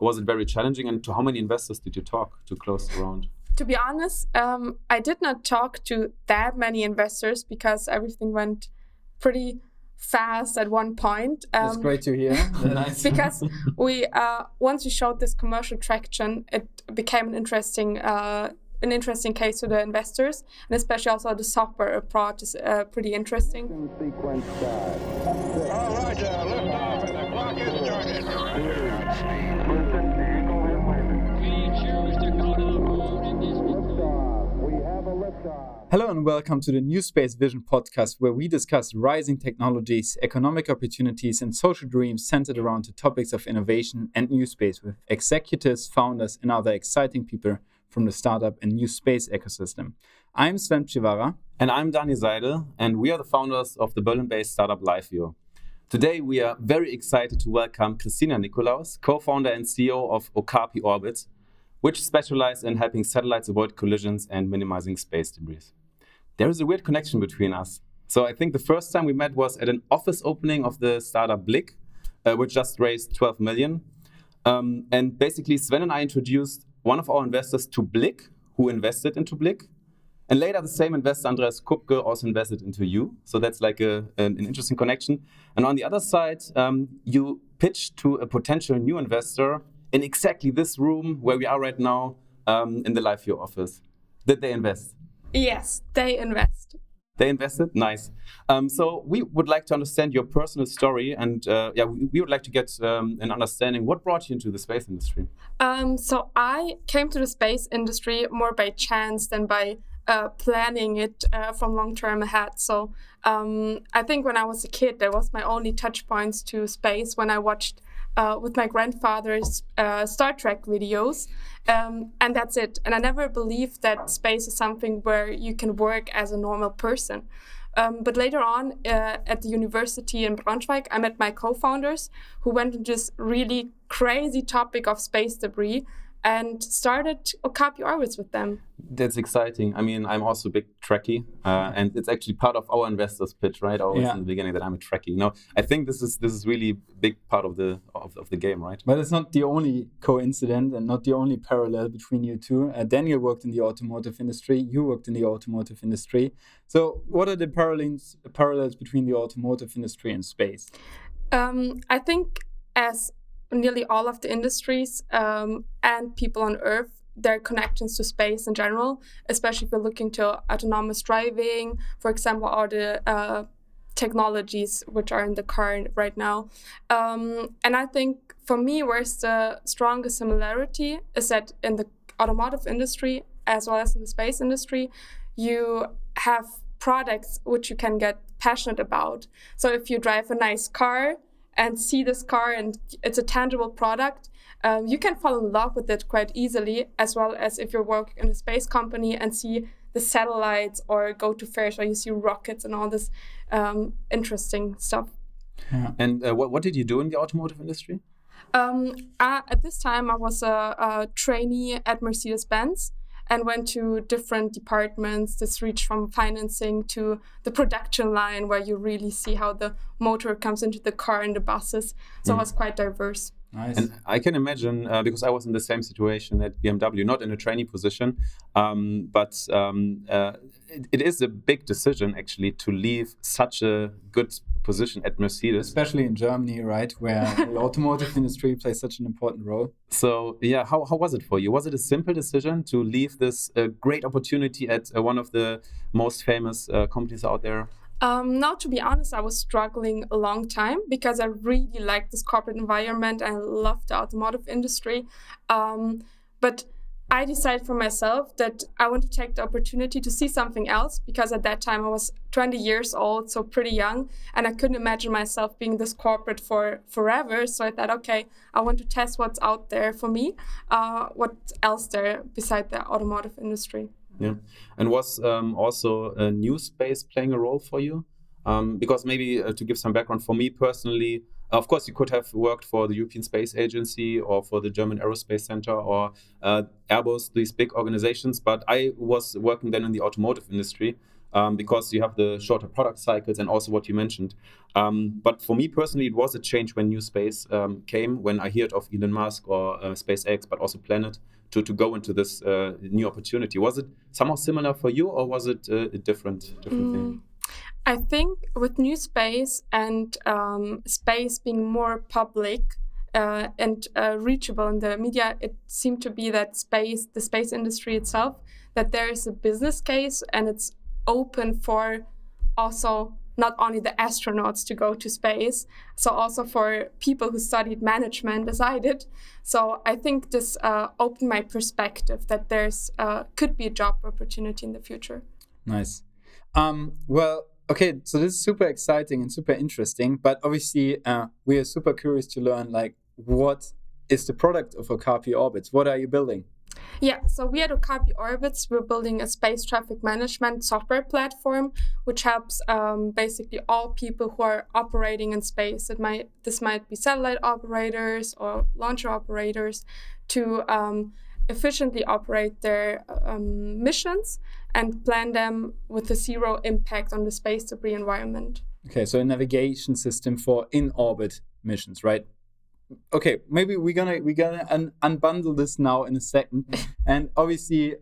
Was it very challenging? And to how many investors did you talk to close the round? To be honest, I did not talk to that many investors because everything went pretty fast at one point. That's great to hear. Nice. Because we once we showed this commercial traction, it became an interesting case to the investors, and especially also the software approach is pretty interesting. All right, lift off, and the clock is started. We choose to go down road in this lift off. We have a lift off. Hello and welcome to the New Space Vision podcast, where we discuss rising technologies, economic opportunities, and social dreams centered around the topics of innovation and new space with executives, founders, and other exciting people from the startup and new space ecosystem. I'm Sven Pschewara. And I'm Dani Seidel, and we are the founders of the Berlin-based startup LifeView. Today, we are very excited to welcome Christina Nikolaus, co-founder and CEO of Okapi Orbit, which specializes in helping satellites avoid collisions and minimizing space debris. There is a weird connection between us. So I think the first time we met was at an office opening of the startup Blick, which just raised 12 million. And basically, Sven and I introduced one of our investors to Blick, who invested into Blick. And later, the same investor, Andreas Kupke, also invested into you. So that's like an interesting connection. And on the other side, you pitched to a potential new investor in exactly this room where we are right now in the LifeView office. Did they invest? Yes, they invest. They invested? Nice. So we would like to understand your personal story, and we would like to get an understanding what brought you into the space industry. So I came to the space industry more by chance than by planning it from long term ahead. So I think when I was a kid, that was my only touch points to space when I watched with my grandfather's Star Trek videos, and that's it. And I never believed that space is something where you can work as a normal person. But later on at the university in Braunschweig, I met my co-founders who went into this really crazy topic of space debris and started Okapi Orbit with them. That's exciting. I mean, I'm also a big Trekkie, and it's actually part of our investors pitch, right? Always in the beginning that I'm a Trekkie. No, I think this is really a big part of the game, right? But it's not the only coincidence and not the only parallel between you two. Daniel worked in the automotive industry. You worked in the automotive industry. So what are the parallels between the automotive industry and space? I think as nearly all of the industries and people on Earth, their connections to space in general, especially if you're looking to autonomous driving, for example, or the technologies which are in the car right now. And I think for me, where's the strongest similarity is that in the automotive industry, as well as in the space industry, you have products which you can get passionate about. So if you drive a nice car, and see this car and it's a tangible product, you can fall in love with it quite easily, as well as if you're working in a space company and see the satellites or go to fairs where you see rockets and all this interesting stuff. Yeah. And what did you do in the automotive industry? At this time, I was a trainee at Mercedes-Benz and went to different departments. This reached from financing to the production line, where you really see how the motor comes into the car and the buses. So it was quite diverse. Nice. And I can imagine, because I was in the same situation at BMW, not in a trainee position, but it is a big decision actually to leave such a good position at Mercedes. Especially in Germany, right, where the automotive industry plays such an important role. So yeah, how was it for you? Was it a simple decision to leave this great opportunity at one of the most famous companies out there? Now, to be honest, I was struggling a long time because I really liked this corporate environment and I loved the automotive industry. But I decided for myself that I want to take the opportunity to see something else, because at that time I was 20 years old, so pretty young, and I couldn't imagine myself being this corporate for forever. So I thought, okay, I want to test what's out there for me, what else there besides the automotive industry. Yeah. And was also a new space playing a role for you? Because maybe to give some background, for me personally, of course, you could have worked for the European Space Agency or for the German Aerospace Center or Airbus, these big organizations. But I was working then in the automotive industry, because you have the shorter product cycles and also what you mentioned. But for me personally, it was a change when New Space came, when I heard of Elon Musk or SpaceX, but also Planet, to go into this new opportunity. Was it somehow similar for you, or was it a different thing? I think with New Space and space being more public and reachable in the media, it seemed to be that space, the space industry itself, that there is a business case and it's open for also not only the astronauts to go to space, so also for people who studied management as I did. So I think this opened my perspective that there's could be a job opportunity in the future. Nice. Well, okay, so this is super exciting and super interesting, but obviously we are super curious to learn, like, what is the product of Okapi Orbits? What are you building? Yeah, so we at Okapi Orbits, we're building a space traffic management software platform, which helps basically all people who are operating in space. This might be satellite operators or launcher operators to efficiently operate their missions and plan them with a zero impact on the space debris environment. Okay, so a navigation system for in-orbit missions, right? Okay, maybe we're gonna unbundle this now in a second. And obviously,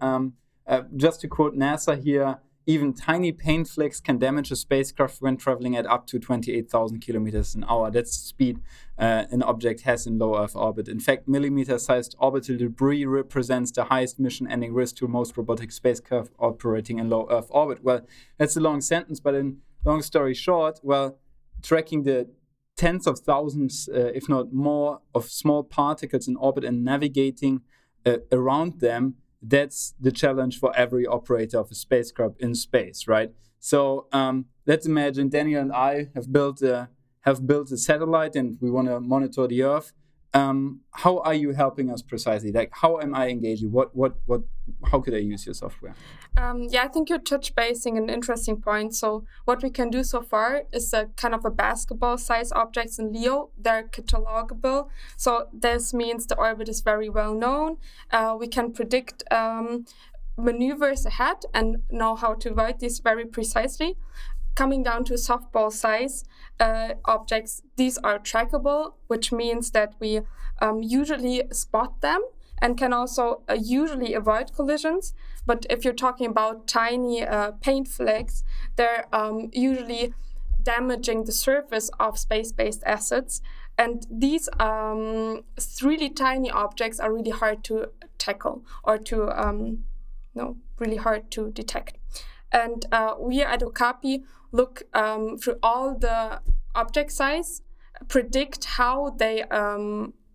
just to quote NASA here, even tiny paint flecks can damage a spacecraft when traveling at up to 28,000 kilometers an hour. That's the speed an object has in low Earth orbit. In fact, millimeter-sized orbital debris represents the highest mission-ending risk to most robotic spacecraft operating in low Earth orbit. Well, that's a long sentence, but in long story short, well, tracking the tens of thousands, if not more, of small particles in orbit and navigating around them, that's the challenge for every operator of a spacecraft in space, right? So let's imagine Daniel and I have built a satellite and we want to monitor the Earth. How are you helping us precisely? Like, how am I engaging? What? How could I use your software? Yeah, I think you're touch basing an interesting point. So what we can do so far is a kind of a basketball size objects in LEO. They're catalogable. So this means the orbit is very well known. We can predict maneuvers ahead and know how to avoid these very precisely. Coming down to softball size objects, these are trackable, which means that we usually spot them and can also usually avoid collisions. But if you're talking about tiny paint flecks, they're usually damaging the surface of space-based assets. And these really tiny objects are really hard to tackle or to, really hard to detect. And we at Okapi look through all the object size, predict how they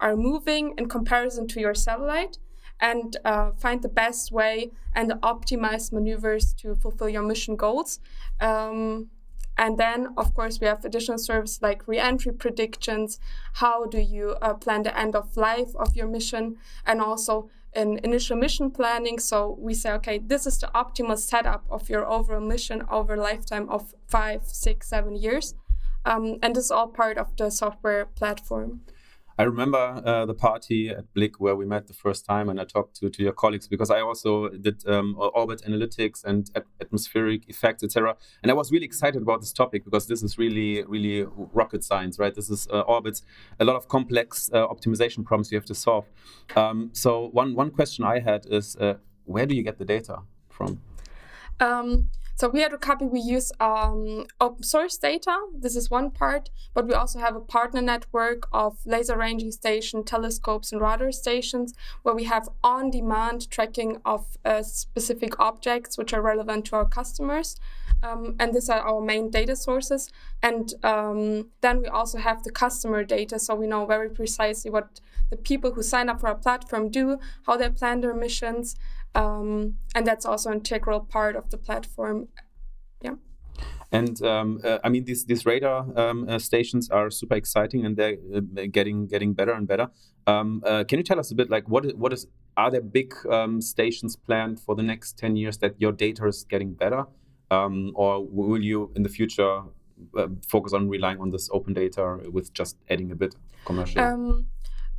are moving in comparison to your satellite, and find the best way and optimize maneuvers to fulfill your mission goals. And then, of course, we have additional services like re-entry predictions. How do you plan the end of life of your mission? And also in initial mission planning. So we say, okay, this is the optimal setup of your overall mission over a lifetime of 5, 6, 7 years. And this is all part of the software platform. I remember the party at Blick where we met the first time, and I talked to your colleagues because I also did orbit analytics and atmospheric effects, etc. And I was really excited about this topic because this is really, really rocket science, right? This is orbits, a lot of complex optimization problems you have to solve. So one question I had is, where do you get the data from? So we at Okapi, we use open source data. This is one part, but we also have a partner network of laser ranging stations, telescopes and radar stations, where we have on-demand tracking of specific objects which are relevant to our customers. And these are our main data sources. And then we also have the customer data, so we know very precisely what the people who sign up for our platform do, how they plan their missions. And that's also an integral part of the platform. Yeah. And I mean, these radar stations are super exciting, and they're getting better and better. Can you tell us a bit, like, are there big stations planned for the next 10 years that your data is getting better, or will you in the future focus on relying on this open data with just adding a bit commercial?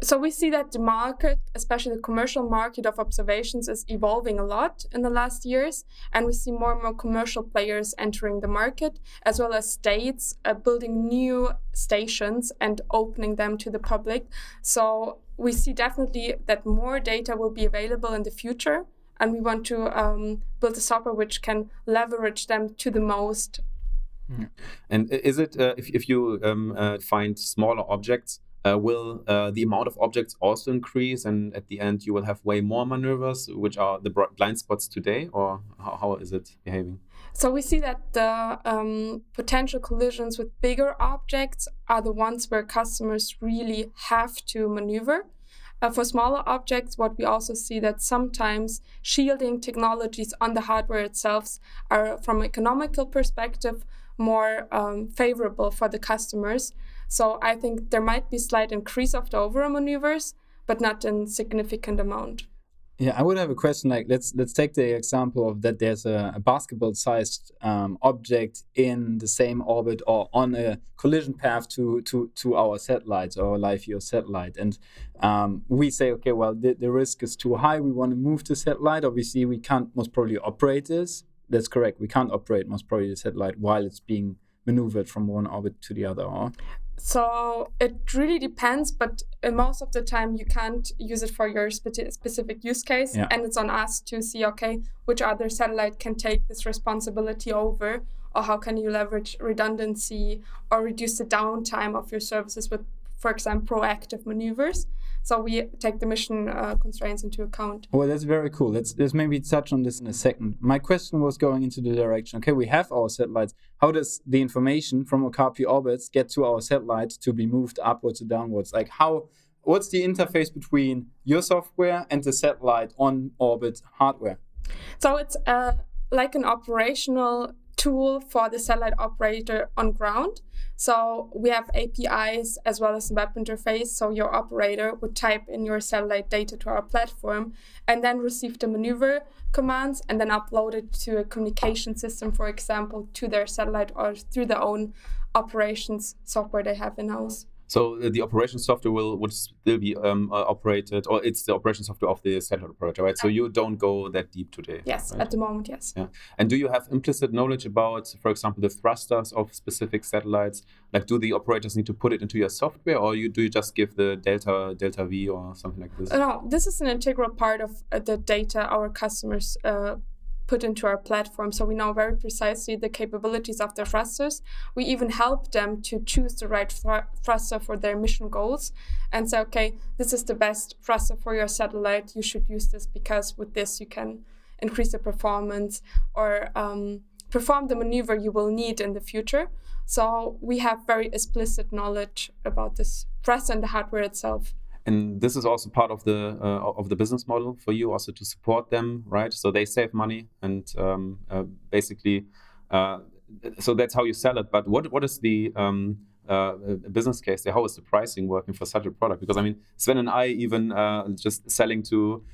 So we see that the market, especially the commercial market of observations, is evolving a lot in the last years. And we see more and more commercial players entering the market, as well as states building new stations and opening them to the public. So we see definitely that more data will be available in the future. And we want to build a software which can leverage them to the most. Mm. And is it, if you find smaller objects, will the amount of objects also increase, and at the end you will have way more maneuvers, which are the blind spots today, or how is it behaving? So we see that the potential collisions with bigger objects are the ones where customers really have to maneuver. For smaller objects, what we also see that sometimes shielding technologies on the hardware itself are, from an economical perspective, more favorable for the customers. So I think there might be slight increase of the overall maneuvers, but not in significant amount. Yeah, I would have a question. Like, let's take the example of that there's a basketball-sized object in the same orbit or on a collision path to our satellites or LifeView satellite, and we say, okay, well, the risk is too high. We want to move the satellite. Obviously, we can't most probably operate this. That's correct. We can't operate most probably the satellite while it's being maneuvered from one orbit to the other. Or so it really depends, but most of the time you can't use it for your specific use case. Yeah. And it's on us to see, okay, which other satellite can take this responsibility over, or how can you leverage redundancy or reduce the downtime of your services with, for example, proactive maneuvers. So we take the mission constraints into account. Well, that's very cool. Let's maybe touch on this in a second. My question was going into the direction, okay, we have our satellites. How does the information from Okapi orbits get to our satellite to be moved upwards or downwards? Like, how? What's the interface between your software and the satellite on-orbit hardware? So it's like an operational tool for the satellite operator on ground. So we have APIs as well as a web interface. So your operator would type in your satellite data to our platform and then receive the maneuver commands and then upload it to a communication system, for example, to their satellite or through their own operations software they have in-house. So the operation software would still be operated, or it's the operation software of the satellite operator, right? So you don't go that deep today. Yes, right? At the moment, yes. Yeah. And do you have implicit knowledge about, for example, the thrusters of specific satellites? Like, do the operators need to put it into your software, or do you just give the delta V or something like this? No, this is an integral part of the data our customers put into our platform, so we know very precisely the capabilities of the thrusters. We even help them to choose the right thruster for their mission goals and say, okay, this is the best thruster for your satellite. You should use this because with this you can increase the performance or perform the maneuver you will need in the future. So we have very explicit knowledge about this thruster and the hardware itself. And this is also part of the business model for you, also to support them, right? So they save money, and basically, so that's how you sell it. But what is the business case there? How is the pricing working for such a product? Because I mean, Sven and I even just selling to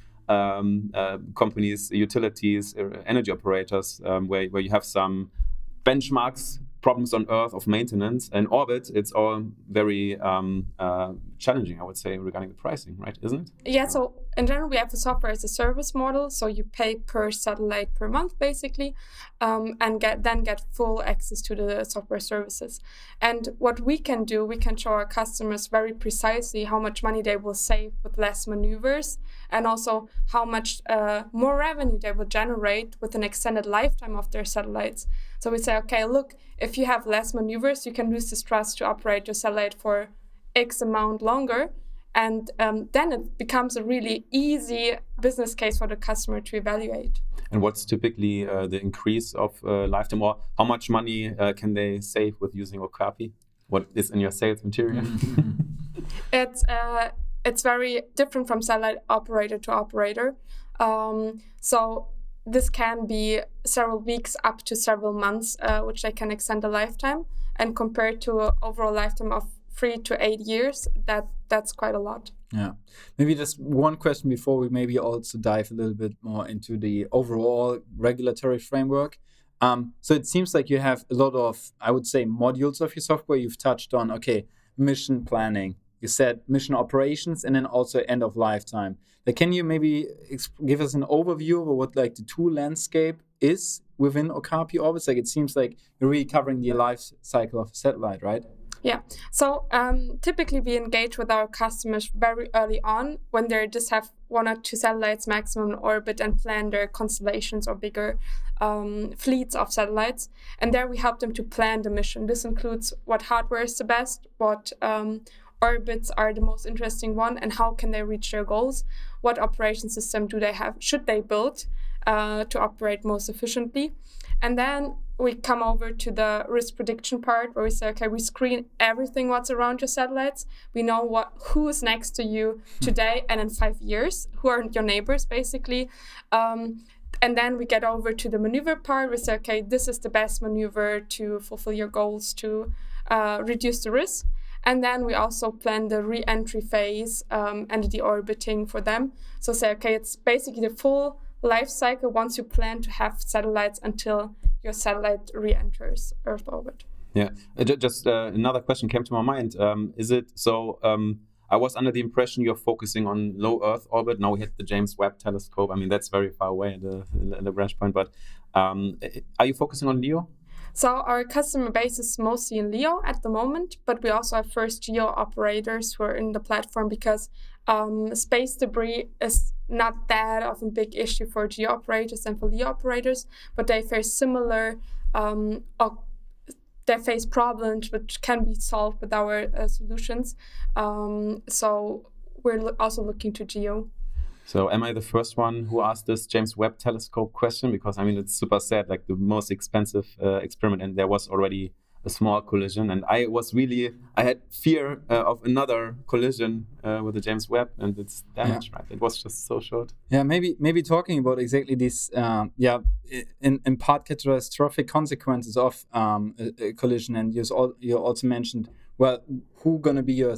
companies, utilities, energy operators, where you have some benchmarks. Problems on Earth of maintenance and orbit, it's all very challenging, I would say, regarding the pricing, right? Isn't it? Yeah, so in general, we have a software as a service model. So you pay per satellite per month, basically, and then get full access to the software services. And what we can do, we can show our customers very precisely how much money they will save with less maneuvers, and also how much more revenue they will generate with an extended lifetime of their satellites. So we say, okay, look, if you have less maneuvers, you can lose this trust to operate your satellite for X amount longer. And then it becomes a really easy business case for the customer to evaluate. And what's typically the increase of lifetime, or how much money can they save with using Okapi? What is in your sales material? It's very different from satellite operator to operator. So this can be several weeks up to several months, which they can extend the lifetime. And compared to an overall lifetime of 3 to 8 years, that's quite a lot. Yeah. Maybe just one question before we maybe also dive a little bit more into the overall regulatory framework. So it seems like you have a lot of, I would say, modules of your software. You've touched on, okay, mission planning, you said mission operations and then also end of lifetime. Like, can you maybe give us an overview of what like the tool landscape is within Okapi Orbit? Like, it seems like you're really covering the life cycle of a satellite, right? Yeah. So typically we engage with our customers very early on when they just have 1 or 2 satellites maximum in orbit and plan their constellations or bigger fleets of satellites. And there we help them to plan the mission. This includes what hardware is the best, what orbits are the most interesting one, and how can they reach their goals? What operation system do they have? Should they build to operate most efficiently? And then we come over to the risk prediction part where we say, okay, we screen everything what's around your satellites. We know who is next to you today and in 5 years, who are your neighbors basically. And then we get over to the maneuver part. We say, okay, this is the best maneuver to fulfill your goals to reduce the risk. And then we also plan the re-entry phase and the deorbiting for them. So say, okay, it's basically the full life cycle once you plan to have satellites until your satellite re-enters Earth orbit. Yeah, just another question came to my mind. Is it so? I was under the impression you're focusing on low Earth orbit. Now we hit the James Webb telescope. I mean, that's very far away, the Lagrange point. But are you focusing on LEO? So our customer base is mostly in LEO at the moment, but we also have first GEO operators who are in the platform because space debris is not that of a big issue for GEO operators and for LEO operators, but they face similar, they face problems which can be solved with our solutions. So we're also looking to GEO. So am I the first one who asked this James Webb telescope question? Because I mean, it's super sad, like the most expensive experiment, and there was already a small collision, and I was really, I had fear of another collision with the James Webb and its damage, right? It was just so short. Yeah, maybe talking about exactly these, in part catastrophic consequences of a collision, and you also mentioned, well, who gonna be your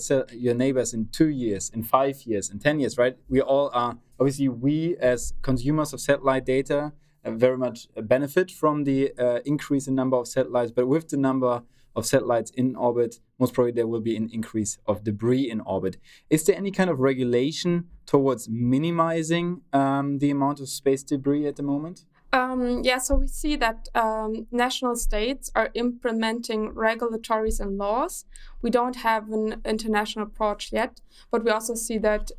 neighbors in 2 years, in 5 years, in 10 years, right? We all are, obviously we as consumers of satellite data very much benefit from the increase in number of satellites, but with the number of satellites in orbit, most probably there will be an increase of debris in orbit. Is there any kind of regulation towards minimizing the amount of space debris at the moment? Yeah, so we see that national states are implementing regulatories and laws. We don't have an international approach yet, but we also see that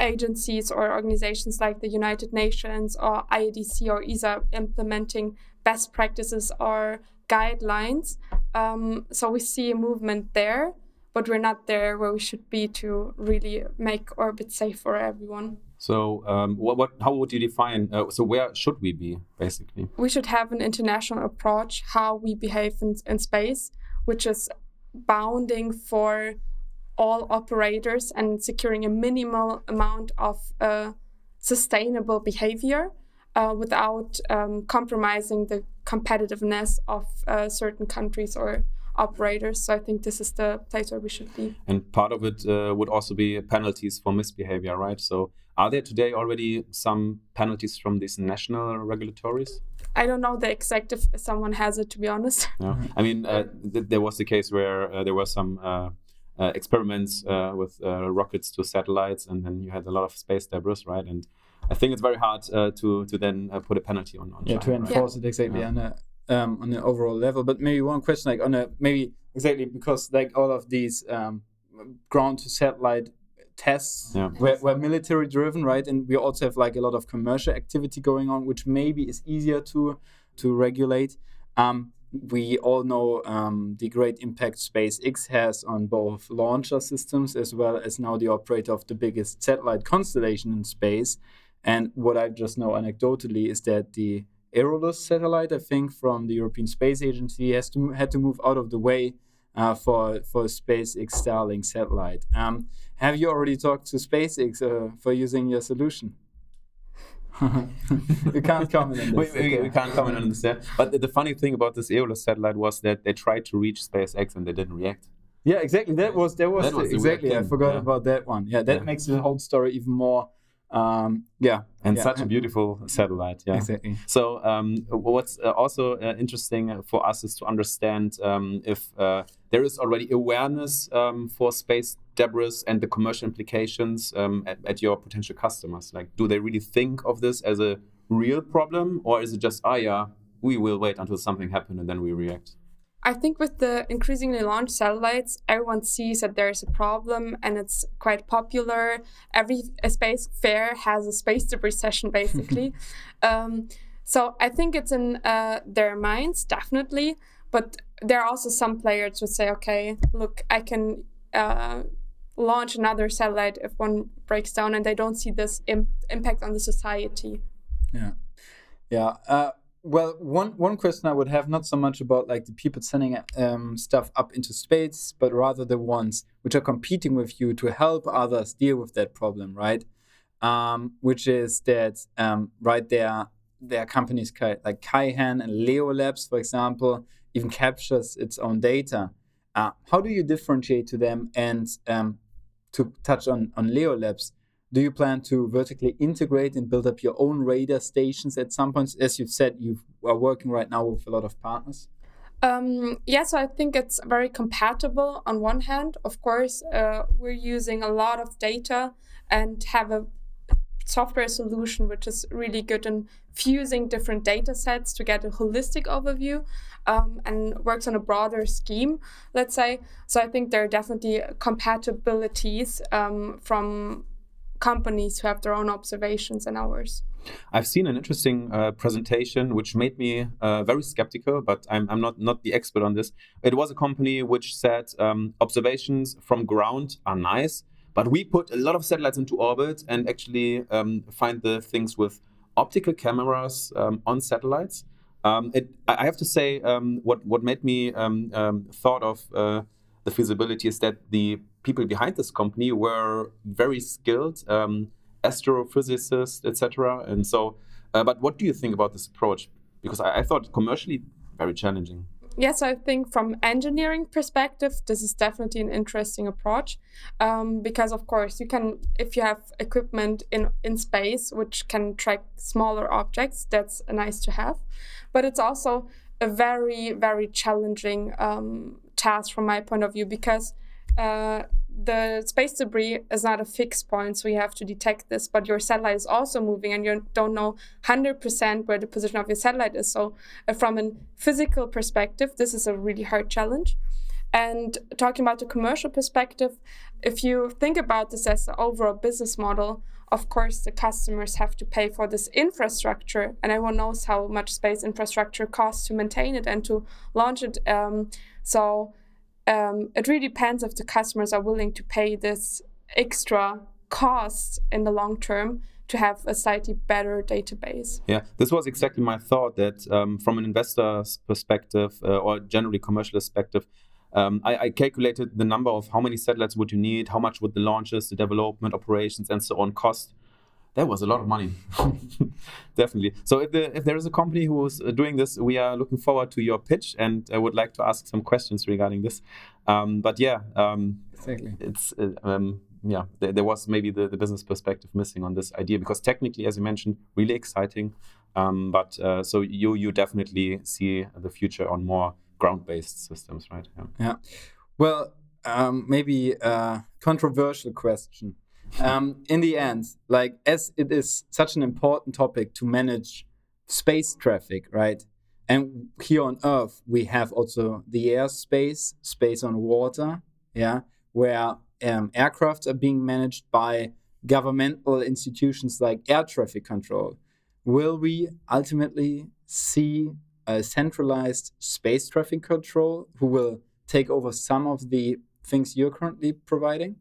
agencies or organizations like the United Nations or IADC or ESA implementing best practices or guidelines. So we see a movement there, but we're not there where we should be to really make orbit safe for everyone. So how would you define, so where should we be, basically? We should have an international approach, how we behave in space, which is bounding for all operators and securing a minimal amount of sustainable behavior without compromising the competitiveness of certain countries or operators. So I think this is the place where we should be. And part of it would also be penalties for misbehavior, right? So are there today already some penalties from these national regulatories? I don't know the exact if someone has it, to be honest. Yeah. I mean, there was the case where there were some experiments with rockets to satellites, and then you had a lot of space debris, right? And I think it's very hard to then put a penalty on China, to enforce it exactly on an overall level. But maybe one question, like on a maybe exactly because like all of these ground to satellite tests were military driven, right? And we also have like a lot of commercial activity going on, which maybe is easier to regulate. We all know the great impact SpaceX has on both launcher systems as well as now the operator of the biggest satellite constellation in space. And what I just know anecdotally is that the Aeolus satellite, I think, from the European Space Agency had to move out of the way for SpaceX Starlink satellite. Have you already talked to SpaceX for using your solution? You can't comment on this. We can't comment on this. Yeah. But the funny thing about this Aeolus satellite was that they tried to reach SpaceX and they didn't react. Yeah, exactly. That was exactly. I forgot about that one. Yeah, that makes the whole story even more Such a beautiful satellite. Yeah, exactly. So what's also interesting for us is to understand if there is already awareness for space debris and the commercial implications at your potential customers. Like, do they really think of this as a real problem, or is it just, we will wait until something happens and then we react? I think with the increasingly launched satellites, everyone sees that there's a problem and it's quite popular. Every space fair has a space debris session, basically. So I think it's in their minds, definitely. But there are also some players who say, okay, look, I can launch another satellite if one breaks down, and they don't see this impact on the society. Yeah. Yeah. Well, one question I would have, not so much about like the people sending stuff up into space, but rather the ones which are competing with you to help others deal with that problem, right? Which is that, right, there are companies like Kayhan and Leo Labs, for example, even captures its own data. How do you differentiate to them? And to touch on Leo Labs, do you plan to vertically integrate and build up your own radar stations at some point? As you've said, you are working right now with a lot of partners. So I think it's very compatible on one hand. Of course, we're using a lot of data and have a software solution which is really good in fusing different data sets to get a holistic overview, and works on a broader scheme, let's say. So I think there are definitely compatibilities from companies who have their own observations and ours. I've seen an interesting presentation which made me very skeptical, but I'm not the expert on this. It was a company which said observations from ground are nice, but we put a lot of satellites into orbit and actually find the things with optical cameras on satellites. I have to say what made me thought of the feasibility is that the people behind this company were very skilled astrophysicists, etc. And so, but what do you think about this approach? Because I thought commercially very challenging. Yes, I think from engineering perspective, this is definitely an interesting approach, because of course you can, if you have equipment in space which can track smaller objects, that's nice to have. But it's also a very, very challenging task from my point of view, because the space debris is not a fixed point, so you have to detect this, but your satellite is also moving and you don't know 100% where the position of your satellite is. So from a physical perspective, this is a really hard challenge. And talking about the commercial perspective, if you think about this as the overall business model, of course, the customers have to pay for this infrastructure, and everyone knows how much space infrastructure costs to maintain it and to launch it. It really depends if the customers are willing to pay this extra cost in the long term to have a slightly better database. Yeah, this was exactly my thought, that from an investor's perspective or generally commercial perspective, I calculated the number of how many satellites would you need, how much would the launches, the development, operations, and so on cost. That was a lot of money, definitely. So if there is a company who is doing this, we are looking forward to your pitch, and I would like to ask some questions regarding this. Exactly. It's there was maybe the business perspective missing on this idea, because technically, as you mentioned, really exciting. So you definitely see the future on more ground-based systems, right? Yeah. Yeah. Well, maybe a controversial question. In the end, like, as it is such an important topic to manage space traffic, right? And here on Earth, we have also the airspace, space on water, where aircraft are being managed by governmental institutions like air traffic control. Will we ultimately see a centralized space traffic control who will take over some of the things you're currently providing?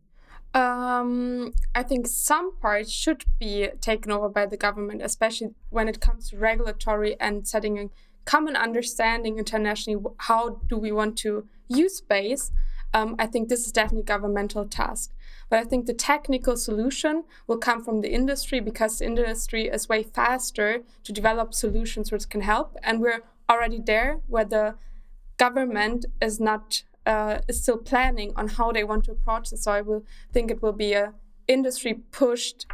I think some parts should be taken over by the government, especially when it comes to regulatory and setting a common understanding internationally. How do we want to use space? I think this is definitely a governmental task. But I think the technical solution will come from the industry, because the industry is way faster to develop solutions which can help. And we're already there where the government is not... is still planning on how they want to approach this. So I think it will be an industry-pushed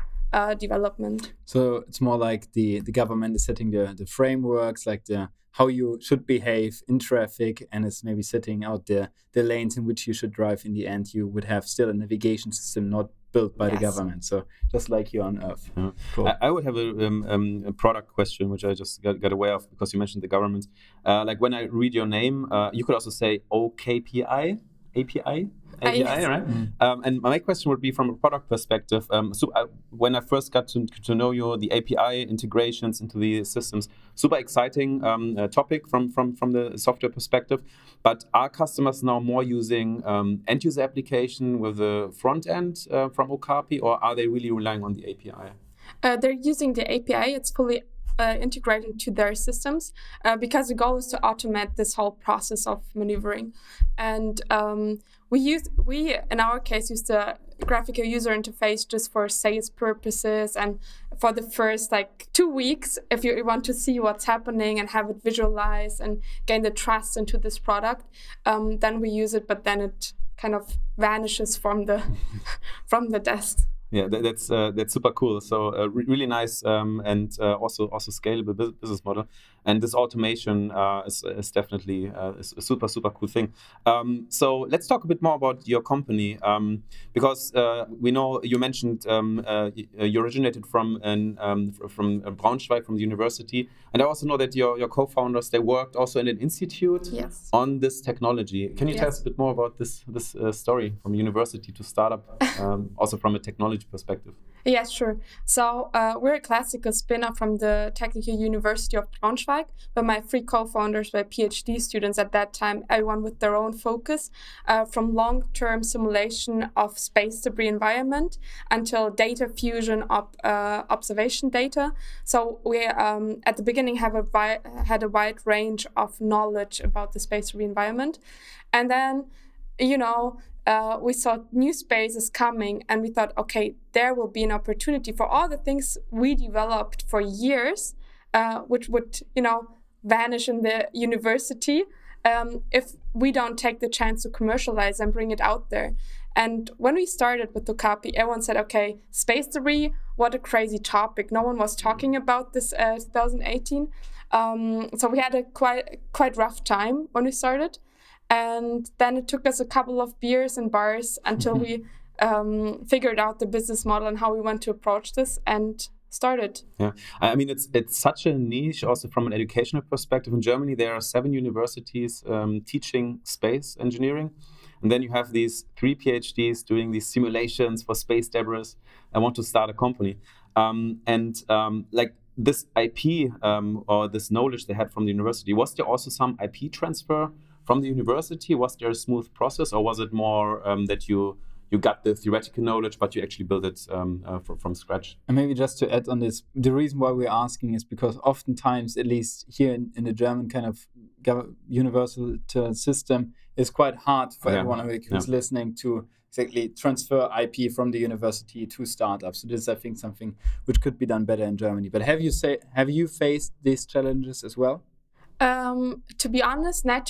development. So it's more like the government is setting the frameworks, like the how you should behave in traffic, and it's maybe setting out the lanes in which you should drive. In the end, you would have still a navigation system not built by the government. So just like here on Earth. Yeah. Cool. I would have a product question, which I just got aware of because you mentioned the government. Like when I read your name, you could also say OKPI, API. API, right? Mm-hmm. And my question would be from a product perspective. When I first got to know you, the API integrations into the systems, super exciting topic from the software perspective. But are customers now more using end user application with the front end from Okapi, or are they really relying on the API? They're using the API. It's fully integrating to their systems because the goal is to automate this whole process of maneuvering. And we in our case use the graphical user interface just for sales purposes, and for the first 2 weeks, if you want to see what's happening and have it visualized and gain the trust into this product, then we use it, but then it kind of vanishes from the from the desk. Yeah, that's super cool. So really nice and also scalable business model. And this automation is definitely a super cool thing. So let's talk a bit more about your company, because we know you mentioned you originated from Braunschweig, from the university, and I also know that your co-founders, they worked also in an institute on this technology. Can you tell us a bit more about this story from university to startup, also from a technology perspective? Yeah, sure. So we're a classical spin-off from the Technical University of Braunschweig, where my three co-founders were PhD students at that time, everyone with their own focus, from long-term simulation of space debris environment until data fusion of observation data. So we at the beginning had a wide range of knowledge about the space debris environment. And then, we saw new spaces coming, and we thought, okay, there will be an opportunity for all the things we developed for years, which would, vanish in the university if we don't take the chance to commercialize and bring it out there. And when we started with Okapi, everyone said, okay, space debris, what a crazy topic. No one was talking about this 2018. So we had a quite rough time when we started. And then it took us a couple of beers and bars until we figured out the business model and how we want to approach this and started. Yeah, I mean, it's such a niche also from an educational perspective. In Germany, there are 7 universities teaching space engineering. And then you have these 3 PhDs doing these simulations for space debris. I want to start a company. This IP or this knowledge they had from the university, was there also some IP transfer from the university? Was there a smooth process, or was it more that you got the theoretical knowledge, but you actually built it from scratch? And maybe just to add on this, the reason why we're asking is because oftentimes, at least here in the German kind of universal system, it's quite hard for everyone who's listening to exactly transfer IP from the university to startups. So this is, I think, something which could be done better in Germany. But have you faced these challenges as well? To be honest, not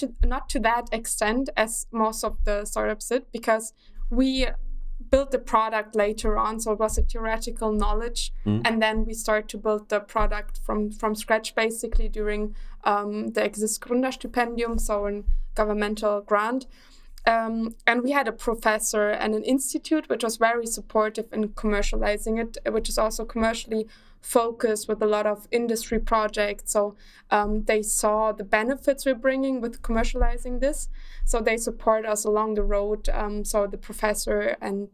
to that extent as most of the startups did, because we built the product later on, so it was a theoretical knowledge, and then we started to build the product from scratch, basically during the Exist Gründerstipendium, so a governmental grant. And we had a professor and an institute which was very supportive in commercializing it, which is also commercially focused with a lot of industry projects. So they saw the benefits we're bringing with commercializing this. So they support us along the road. So the professor and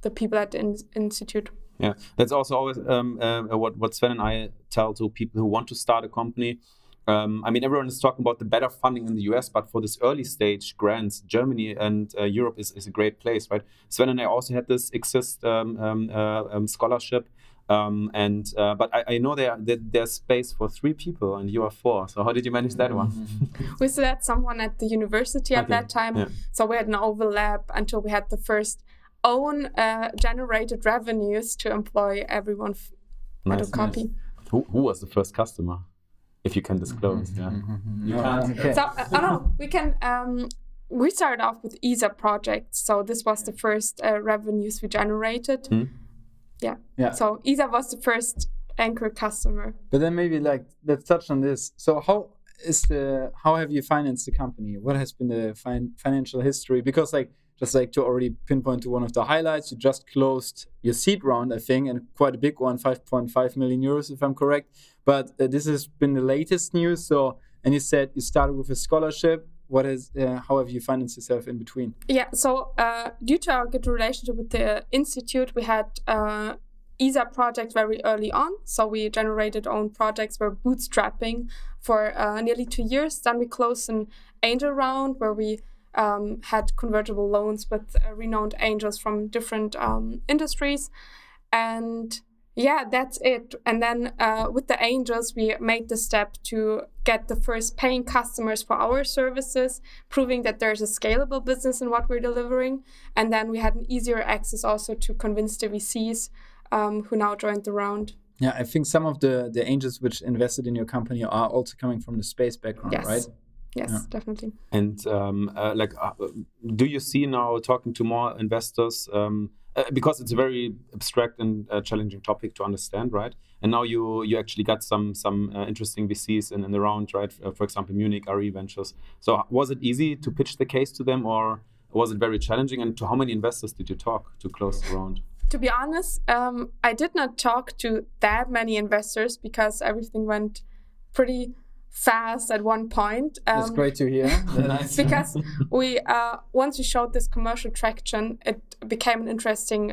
the people at the institute. Yeah, that's also always what Sven and I tell to people who want to start a company. I mean, everyone is talking about the better funding in the US, but for this early stage grants, Germany and Europe is a great place, right? Sven and I also had this Exist scholarship, but I know there's space for 3 people and you are 4. So how did you manage that one? We still had someone at the university at that time, so we had an overlap until we had the first own generated revenues to employ everyone at Okapi. Who was the first customer? If you can disclose, you can. Okay. So, we can. We started off with ESA projects, so this was the first revenues we generated, Yeah. So ESA was the first anchor customer. But then maybe like let's touch on this. So how have you financed the company? What has been the financial history? Because like just like to already pinpoint to one of the highlights, you just closed your seed round, I think, and quite a big one, 5.5 million euros, if I'm correct. But this has been the latest news. So, and you said you started with a scholarship. What is, how have you financed yourself in between? Yeah, so due to our good relationship with the institute, we had ESA projects very early on. So we generated own projects, we're bootstrapping for nearly 2 years. Then we closed an angel round where we had convertible loans with renowned angels from different industries. And yeah, that's it. And then with the angels, we made the step to get the first paying customers for our services, proving that there's a scalable business in what we're delivering. And then we had an easier access also to convince the VCs who now joined the round. Yeah, I think some of the angels which invested in your company are also coming from the space background, yes. Right? Yes, yeah. Definitely. And do you see now talking to more investors, because it's a very abstract and challenging topic to understand, right? And now you actually got some interesting VCs in the round, right? For example, Munich RE Ventures. So was it easy to pitch the case to them, or was it very challenging? And to how many investors did you talk to close the round? To be honest, I did not talk to that many investors because everything went pretty fast at one point. That's great to hear. Nice. Because we once we showed this commercial traction, it became an interesting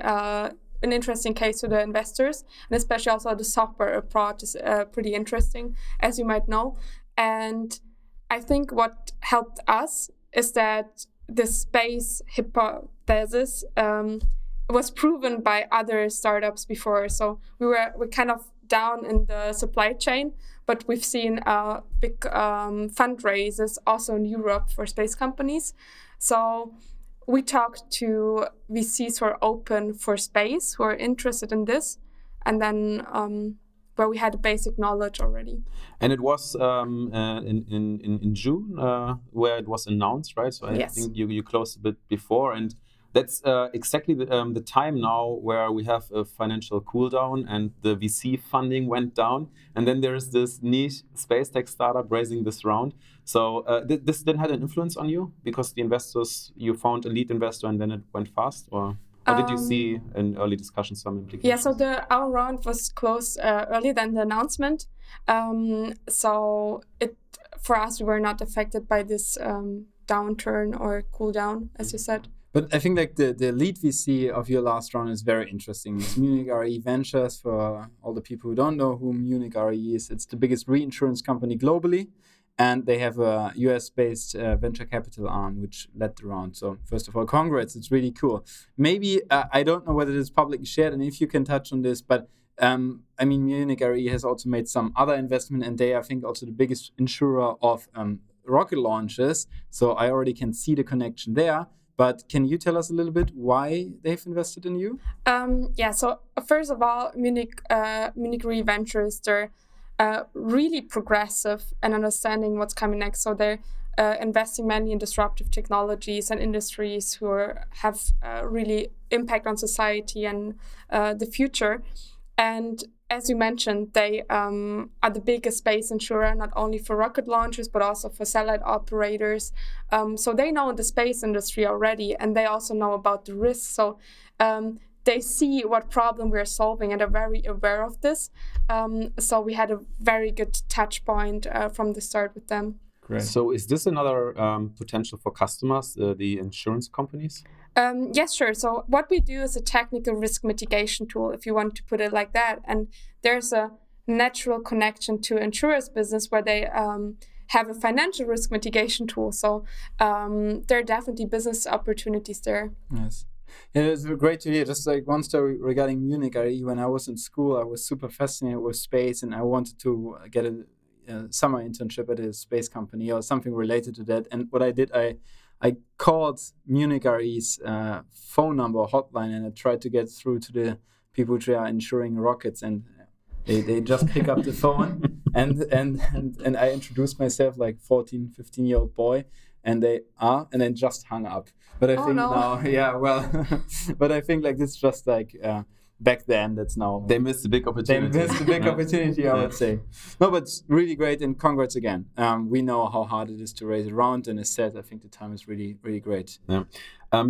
case to the investors, and especially also the software approach is pretty interesting, as you might know. And I think what helped us is that the space hypothesis was proven by other startups before, so we kind of down in the supply chain, but we've seen big fundraisers also in Europe for space companies. So we talked to VCs who are open for space, who are interested in this, and then where we had basic knowledge already. And it was in June where it was announced, right? So I think you closed a bit before, and that's exactly the time now where we have a financial cool down and the VC funding went down. And then there is this niche space tech startup raising this round. So this then had an influence on you because the investors, you found a lead investor and then it went fast? Or did you see in early discussions some implications? Yeah, so our round was closed earlier than the announcement. So for us, we were not affected by this downturn or cool down, as you said. But I think like the lead VC of your last round is very interesting. It's Munich RE Ventures. For all the people who don't know who Munich RE is, it's the biggest reinsurance company globally. And they have a US-based venture capital arm, which led the round. So first of all, congrats. It's really cool. Maybe, I don't know whether it is publicly shared and if you can touch on this, but I mean, Munich RE has also made some other investment and they, I think, also the biggest insurer of rocket launches. So I already can see the connection there. But can you tell us a little bit why they've invested in you? Yeah, so first of all, Munich RE Ventures, they're really progressive and understanding what's coming next. So they're investing mainly in disruptive technologies and industries who have really impact on society and the future. And as you mentioned, they are the biggest space insurer, not only for rocket launches, but also for satellite operators. So they know the space industry already, and they also know about the risks. So they see what problem we're solving and are very aware of this. So we had a very good touch point from the start with them. Great. So is this another potential for customers, the insurance companies? Yes, sure. So what we do is a technical risk mitigation tool, if you want to put it like that. And there's a natural connection to insurers business where they have a financial risk mitigation tool. So there are definitely business opportunities there. Yes. Yeah, it's great to hear. Just like one story regarding Munich RE. When I was in school, I was super fascinated with space and I wanted to get a summer internship at a space company or something related to that. And what I did, I called Munich RE's phone number hotline and I tried to get through to the people who are insuring rockets, and they just pick up the phone and I introduced myself like 14, 15-year-old boy, and they and then just hung up. But I think now, yeah, well, but I think like this is just like back then. That's now they missed a big opportunity. They missed a big opportunity, I would say. No, but it's really great, and congrats again. We know how hard it is to raise a round, and as said, I think the time is really, really great. Yeah.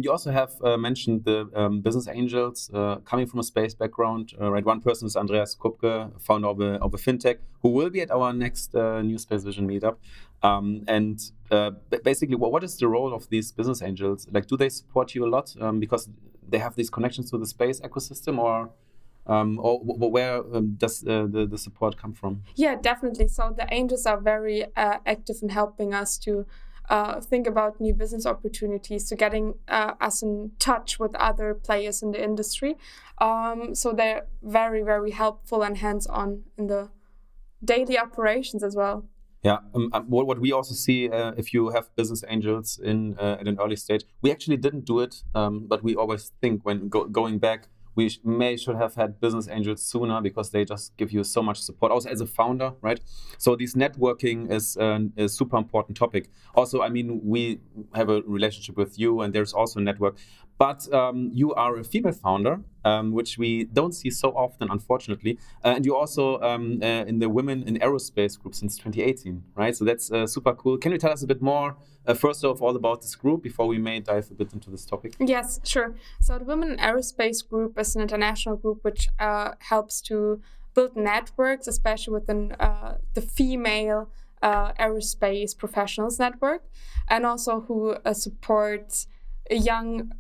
You also have mentioned the business angels coming from a space background, right? One person is Andreas Kupke, founder of a fintech, who will be at our next New Space Vision meetup. Basically, what is the role of these business angels? Like, do they support you a lot because they have these connections to the space ecosystem, or where does the support come from? Yeah, definitely. So the angels are very active in helping us to think about new business opportunities, to getting us in touch with other players in the industry. So they're very, very helpful and hands-on in the daily operations as well. Yeah, what we also see, if you have business angels in at an early stage, we actually didn't do it, but we always think when going back, we should have had business angels sooner, because they just give you so much support, also as a founder, right? So this networking is a super important topic. Also, I mean, we have a relationship with you, and there's also a network, but you are a female founder, which we don't see so often, unfortunately. And you're also in the Women in Aerospace group since 2018, right? So that's super cool. Can you tell us a bit more, first of all, about this group before we may dive a bit into this topic? Yes, sure. So the Women in Aerospace group is an international group which helps to build networks, especially within the female aerospace professionals network, and also who supports young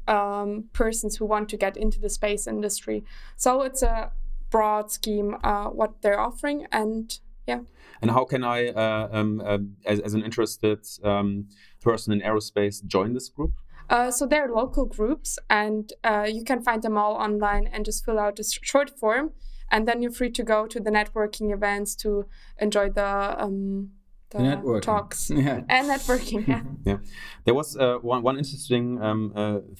persons who want to get into the space industry. So it's a broad scheme what they're offering, and yeah. And how can I, as an interested person in aerospace, join this group? So there are local groups, and you can find them all online and just fill out a short form, and then you're free to go to the networking events to enjoy the networking talks, yeah. And networking. Yeah. Yeah. There was one interesting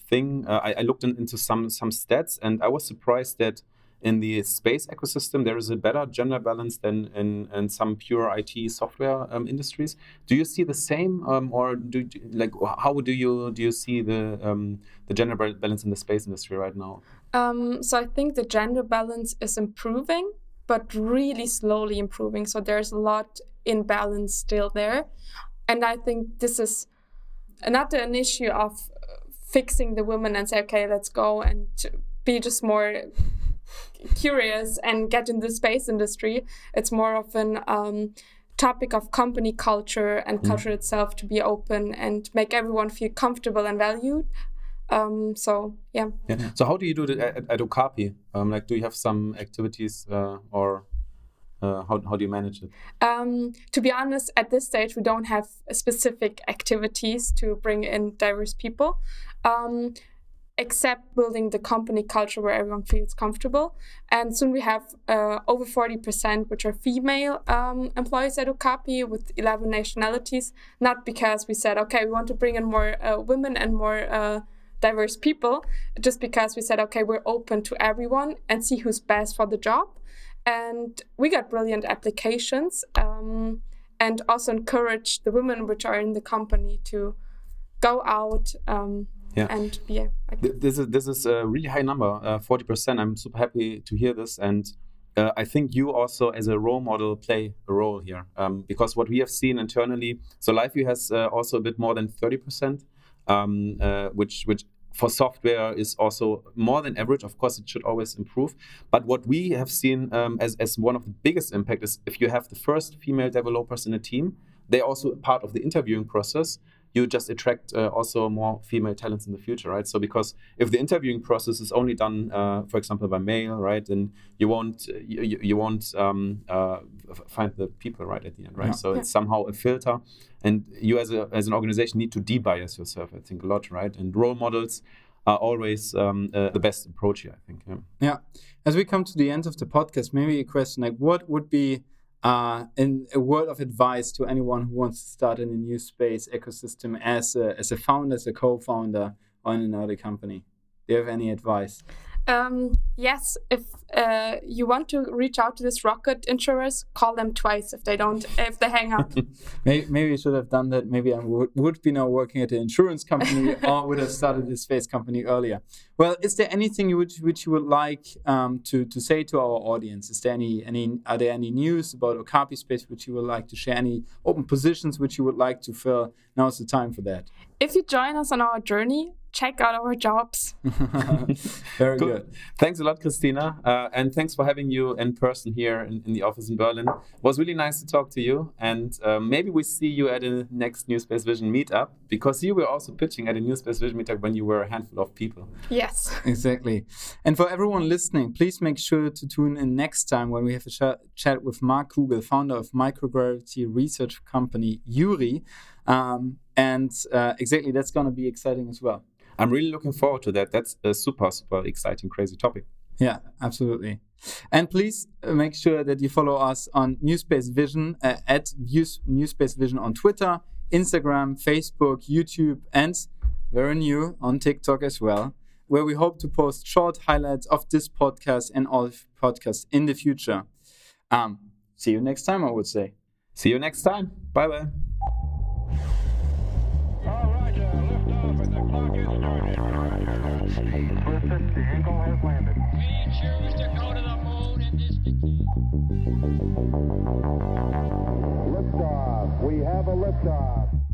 thing. I looked into some stats, and I was surprised that in the space ecosystem there is a better gender balance than in some pure IT software industries. Do you see the same, or how do you see the gender balance in the space industry right now? So I think the gender balance is improving, but really slowly improving. So there's a lot imbalance still there, and I think this is not an issue of fixing the women and say, okay, let's go and be just more curious and get in the space industry. It's more of an topic of company culture and culture itself, to be open and make everyone feel comfortable and valued. So how do you do it at Okapi? Like, do you have some activities or how do you manage it? To be honest, at this stage, we don't have specific activities to bring in diverse people, except building the company culture where everyone feels comfortable. And soon we have over 40%, which are female employees at Okapi, with 11 nationalities, not because we said, okay, we want to bring in more women and more diverse people, just because we said, okay, we're open to everyone and see who's best for the job. And we got brilliant applications, and also encourage the women which are in the company to go out and be active. This is a really high number, 40%. I'm super happy to hear this, and I think you also, as a role model, play a role here, because what we have seen internally, so LifeView has also a bit more than 30%, which for software is also more than average. Of course, it should always improve. But what we have seen as one of the biggest impact is, if you have the first female developers in a team, they're also part of the interviewing process. You just attract also more female talents in the future, right? So because if the interviewing process is only done, for example, by male, right, then you won't find the people right at the end, right? Yeah. So it's somehow a filter, and you as an organization need to de-bias yourself, I think, a lot, right? And role models are always the best approach here, I think. Yeah. Yeah. As we come to the end of the podcast, maybe a question like, what would be in a word of advice to anyone who wants to start in a new space ecosystem as a founder, as a co-founder, or in another company? Do you have any advice? Yes, if you want to reach out to these rocket insurers, call them twice if they hang up. Maybe you should have done that. Maybe I would be now working at an insurance company or would have started a space company earlier. Well, is there anything which you would like to say to our audience? Is there are there any news about Okapi Space which you would like to share? Any open positions which you would like to fill? Now's the time for that. If you join us on our journey, check out our jobs. Very good. Thanks a lot, Christina. And thanks for having you in person here in the office in Berlin. It was really nice to talk to you. And maybe we see you at a next New Space Vision meetup, because you were also pitching at a New Space Vision meetup when you were a handful of people. Yes. Exactly. And for everyone listening, please make sure to tune in next time when we have a chat with Mark Kugel, founder of microgravity research company Yuri. Exactly, that's going to be exciting as well. I'm really looking forward to that. That's a super, super exciting, crazy topic. Yeah, absolutely. And please make sure that you follow us on New Space Vision at New Space Vision on Twitter, Instagram, Facebook, YouTube, and very new on TikTok as well, where we hope to post short highlights of this podcast and all podcasts in the future. See you next time, I would say. See you next time. Bye-bye. Liftoff. We have a liftoff.